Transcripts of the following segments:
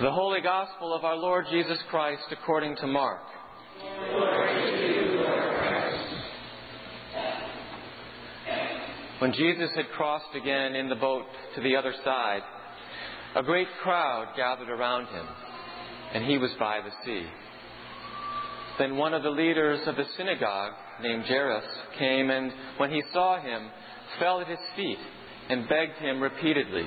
The Holy Gospel of our Lord Jesus Christ according to Mark. Glory to you, Lord Christ. When Jesus had crossed again in the boat to the other side, a great crowd gathered around him, and he was by the sea. Then one of the leaders of the synagogue, named Jairus, came and, when he saw him, fell at his feet and begged him repeatedly,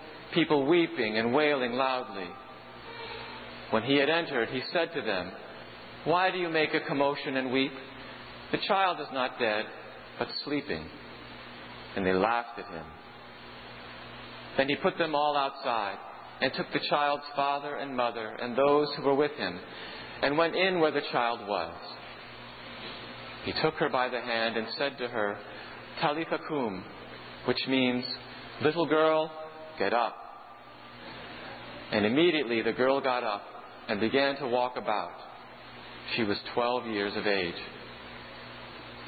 people weeping and wailing loudly. When he had entered, he said to them, "Why do you make a commotion and weep? The child is not dead, but sleeping." And they laughed at him. Then he put them all outside, and took the child's father and mother and those who were with him, and went in where the child was. He took her by the hand and said to her, "Talitha kum," which means, "Little girl, get up." And immediately the girl got up and began to walk about. She was 12 years of age.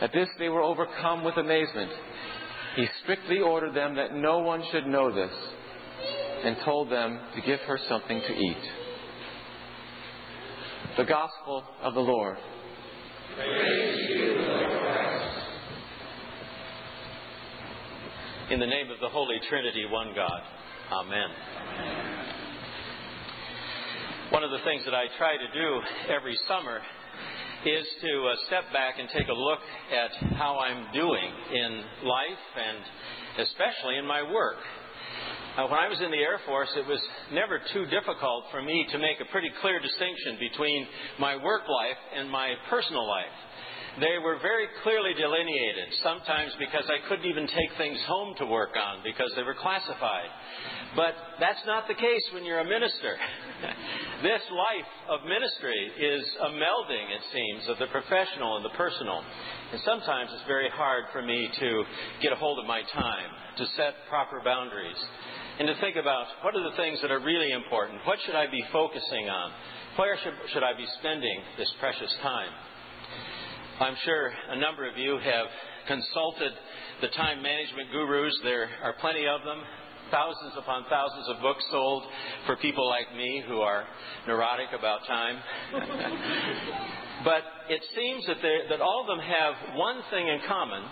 At this they were overcome with amazement. He strictly ordered them that no one should know this, and told them to give her something to eat. The Gospel of the Lord. Praise to you, Lord Christ. In the name of the Holy Trinity, one God. Amen. One of the things that I try to do every summer is to step back and take a look at how I'm doing in life and especially in my work. When I was in the Air Force, it was never too difficult for me to make a pretty clear distinction between my work life and my personal life. They were very clearly delineated, sometimes because I couldn't even take things home to work on because they were classified. But that's not the case when you're a minister. This life of ministry is a melding, it seems, of the professional and the personal. And sometimes it's very hard for me to get a hold of my time, to set proper boundaries, and to think about what are the things that are really important. What should I be focusing on? Where should I be spending this precious time? I'm sure a number of you have consulted the time management gurus. There are plenty of them. Thousands upon thousands of books sold for people like me who are neurotic about time. But it seems that all of them have one thing in common,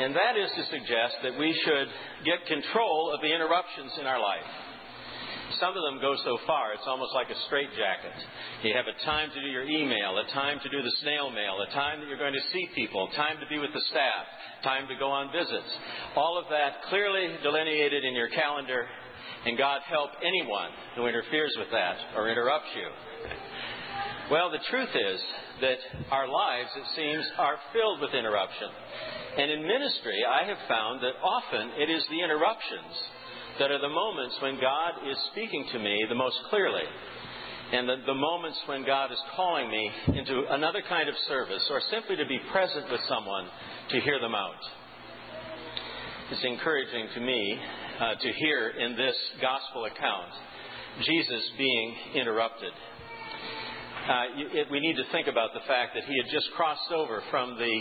and that is to suggest that we should get control of the interruptions in our life. Some of them go so far, it's almost like a straitjacket. You have a time to do your email, a time to do the snail mail, a time that you're going to see people, time to be with the staff, time to go on visits. All of that clearly delineated in your calendar, and God help anyone who interferes with that or interrupts you. Well, the truth is that our lives, it seems, are filled with interruption. And in ministry, I have found that often it is the interruptions that are the moments when God is speaking to me the most clearly. And the moments when God is calling me into another kind of service, or simply to be present with someone to hear them out. It's encouraging to me to hear in this gospel account Jesus being interrupted. We need to think about the fact that he had just crossed over from the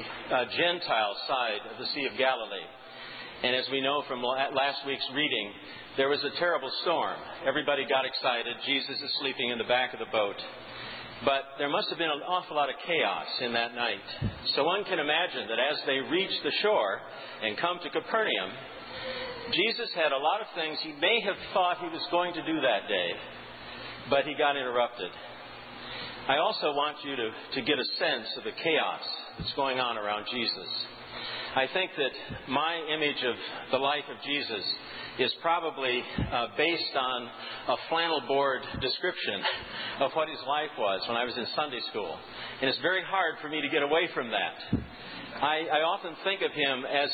Gentile side of the Sea of Galilee. And as we know from last week's reading, there was a terrible storm. Everybody got excited. Jesus is sleeping in the back of the boat. But there must have been an awful lot of chaos in that night. So one can imagine that as they reached the shore and come to Capernaum, Jesus had a lot of things he may have thought he was going to do that day, but he got interrupted. I also want you to get a sense of the chaos that's going on around Jesus. I think that my image of the life of Jesus is probably based on a flannel board description of what his life was when I was in Sunday school. And it's very hard for me to get away from that. I often think of him as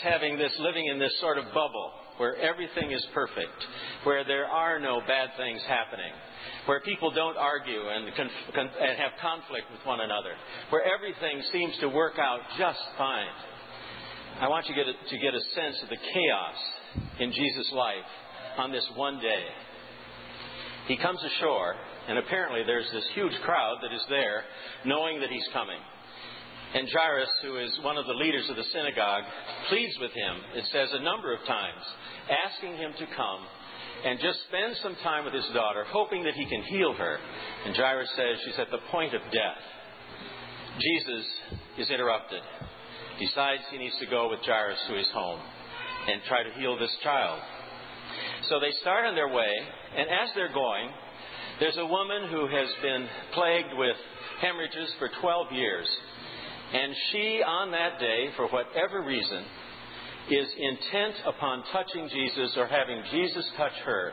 living in this sort of bubble where everything is perfect, where there are no bad things happening, where people don't argue and have conflict with one another, where everything seems to work out just fine. I want you to get a sense of the chaos in Jesus' life on this one day. He comes ashore, and apparently there's this huge crowd that is there, knowing that he's coming. And Jairus, who is one of the leaders of the synagogue, pleads with him, it says a number of times, asking him to come and just spend some time with his daughter, hoping that he can heal her. And Jairus says she's at the point of death. Jesus is interrupted. Decides he needs to go with Jairus to his home and try to heal this child. So they start on their way, and as they're going, there's a woman who has been plagued with hemorrhages for 12 years. And she, on that day, for whatever reason, is intent upon touching Jesus or having Jesus touch her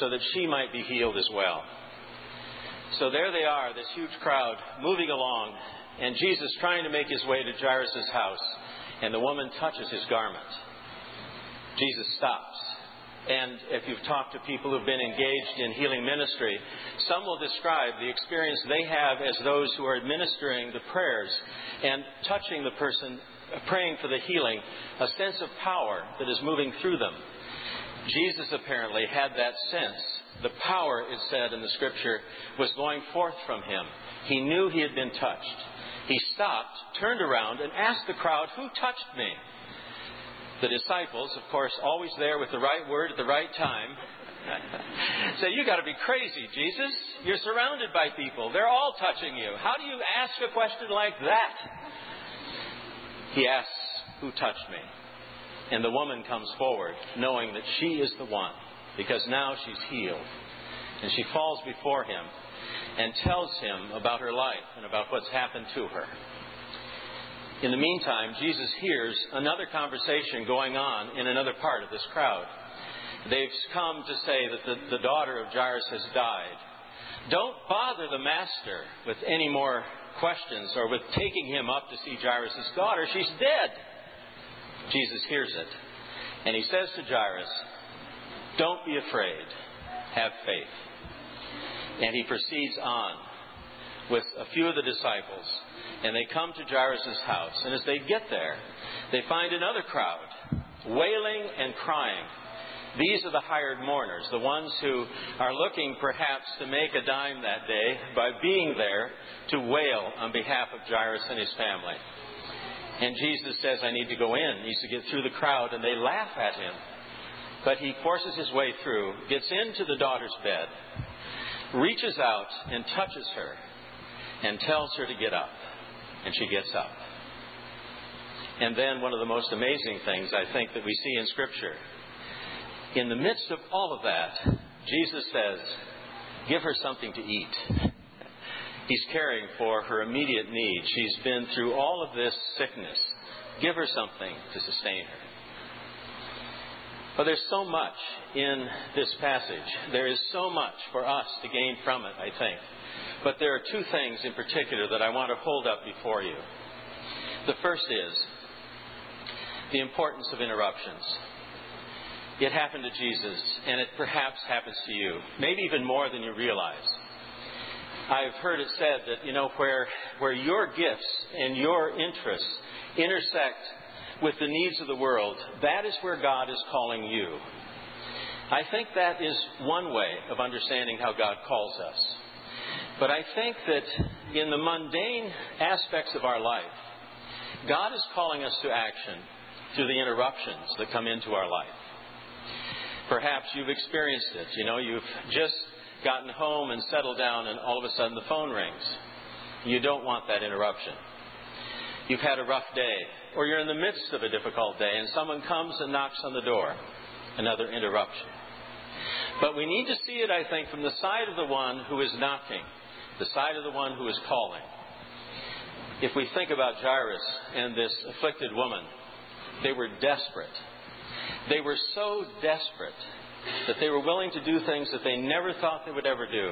so that she might be healed as well. So there they are, this huge crowd, moving along, and Jesus trying to make his way to Jairus' house, and the woman touches his garment. Jesus stops. And if you've talked to people who've been engaged in healing ministry, some will describe the experience they have as those who are administering the prayers and touching the person, praying for the healing, a sense of power that is moving through them. Jesus apparently had that sense. The power, it said in the scripture, was going forth from him. He knew he had been touched. He stopped, turned around, and asked the crowd, "Who touched me?" The disciples, of course, always there with the right word at the right time, say, "You got to be crazy, Jesus. You're surrounded by people. They're all touching you. How do you ask a question like that?" He asks, "Who touched me?" And the woman comes forward, knowing that she is the one, because now she's healed. And she falls before him and tells him about her life and about what's happened to her. In the meantime, Jesus hears another conversation going on in another part of this crowd. They've come to say that the daughter of Jairus has died. Don't bother the master with any more questions or with taking him up to see Jairus' daughter. She's dead. Jesus hears it. And he says to Jairus, "Don't be afraid. Have faith." And he proceeds on with a few of the disciples. And they come to Jairus' house. And as they get there, they find another crowd, wailing and crying. These are the hired mourners, the ones who are looking perhaps to make a dime that day by being there to wail on behalf of Jairus and his family. And Jesus says, "I need to go in." He needs to get through the crowd, and they laugh at him. But he forces his way through, gets into the daughter's bed, reaches out and touches her, and tells her to get up. And she gets up. And then one of the most amazing things, I think, that we see in Scripture. In the midst of all of that, Jesus says, "Give her something to eat." He's caring for her immediate need. She's been through all of this sickness. Give her something to sustain her. But there's so much in this passage. There is so much for us to gain from it, I think. But there are two things in particular that I want to hold up before you. The first is the importance of interruptions. It happened to Jesus, and it perhaps happens to you, maybe even more than you realize. I've heard it said that, where your gifts and your interests intersect with the needs of the world, that is where God is calling you. I think that is one way of understanding how God calls us. But I think that in the mundane aspects of our life, God is calling us to action through the interruptions that come into our life. Perhaps you've experienced it. You've just gotten home and settled down, and all of a sudden the phone rings. You don't want that interruption. You've had a rough day, or you're in the midst of a difficult day, and someone comes and knocks on the door. Another interruption. But we need to see it, I think, from the side of the one who is knocking, the side of the one who is calling. If we think about Jairus and this afflicted woman, they were desperate. They were so desperate that they were willing to do things that they never thought they would ever do.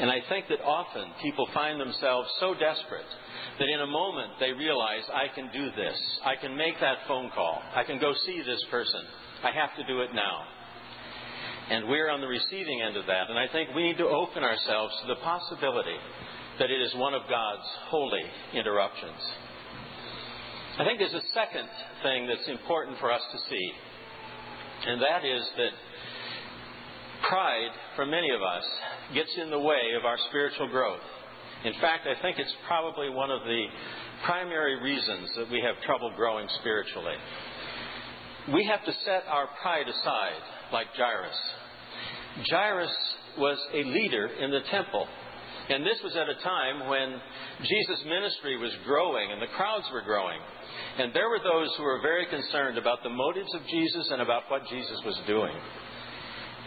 And I think that often people find themselves so desperate that in a moment they realize, I can do this. I can make that phone call. I can go see this person. I have to do it now. And we're on the receiving end of that. And I think we need to open ourselves to the possibility that it is one of God's holy interruptions. I think there's a second thing that's important for us to see, and that is that pride, for many of us, gets in the way of our spiritual growth. In fact, I think it's probably one of the primary reasons that we have trouble growing spiritually. We have to set our pride aside, like Jairus. Jairus was a leader in the temple. And this was at a time when Jesus' ministry was growing and the crowds were growing. And there were those who were very concerned about the motives of Jesus and about what Jesus was doing.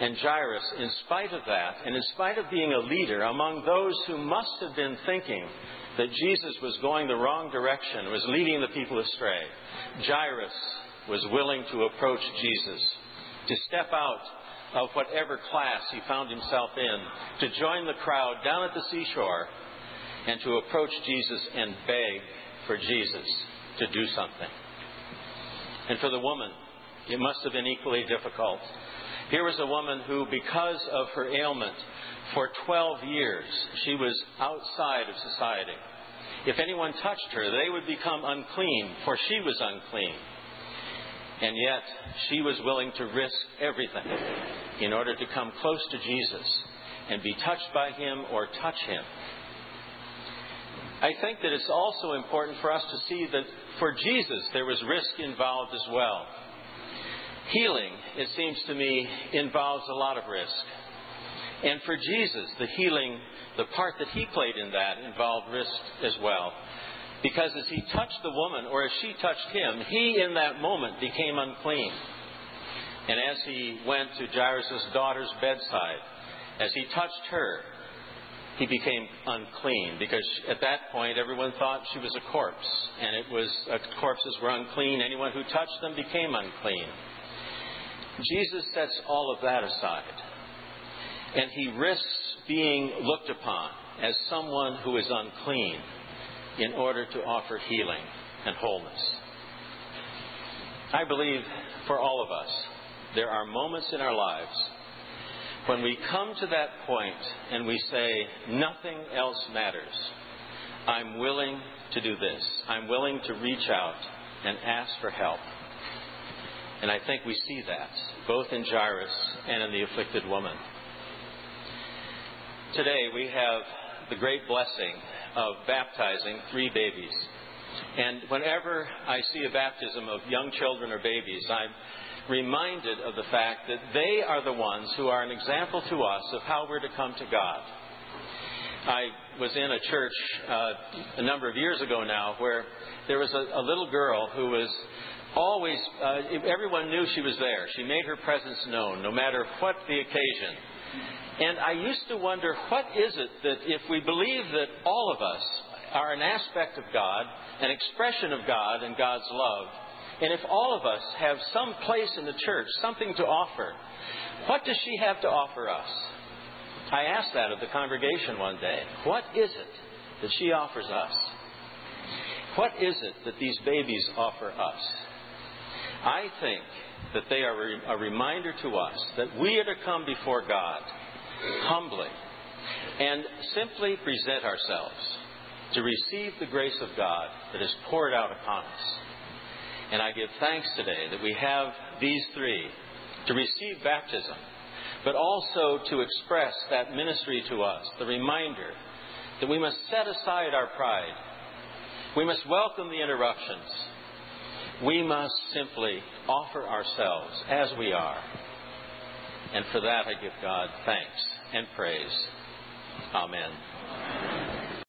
And Jairus, in spite of that, and in spite of being a leader among those who must have been thinking that Jesus was going the wrong direction, was leading the people astray, Jairus was willing to approach Jesus, to step out of whatever class he found himself in, to join the crowd down at the seashore, and to approach Jesus and beg for Jesus to do something. And for the woman, it must have been equally difficult. Here was a woman who, because of her ailment, for 12 years, she was outside of society. If anyone touched her, they would become unclean, for she was unclean. And yet, she was willing to risk everything in order to come close to Jesus and be touched by him or touch him. I think that it's also important for us to see that for Jesus, there was risk involved as well. Healing, it seems to me, involves a lot of risk. And for Jesus, the healing, the part that he played in that involved risk as well. Because as he touched the woman, or as she touched him, he in that moment became unclean. And as he went to Jairus' daughter's bedside, as he touched her, he became unclean. Because at that point, everyone thought she was a corpse. And corpses were unclean. Anyone who touched them became unclean. Jesus sets all of that aside. And he risks being looked upon as someone who is unclean in order to offer healing and wholeness. I believe for all of us, there are moments in our lives when we come to that point and we say, nothing else matters. I'm willing to do this. I'm willing to reach out and ask for help. And I think we see that, both in Jairus and in the afflicted woman. Today we have the great blessing of baptizing 3 babies. And whenever I see a baptism of young children or babies, I'm reminded of the fact that they are the ones who are an example to us of how we're to come to God. I was in a church a number of years ago now where there was a little girl who was always, everyone knew she was there. She made her presence known, no matter what the occasion. And I used to wonder, what is it that if we believe that all of us are an aspect of God, an expression of God and God's love, and if all of us have some place in the church, something to offer, what does she have to offer us? I asked that of the congregation one day. What is it that she offers us? What is it that these babies offer us? I think that they are a reminder to us that we are to come before God humbly and simply present ourselves to receive the grace of God that is poured out upon us. And I give thanks today that we have these three to receive baptism, but also to express that ministry to us, the reminder that we must set aside our pride. We must welcome the interruptions. We must simply offer ourselves as we are. And for that I give God thanks and praise. Amen.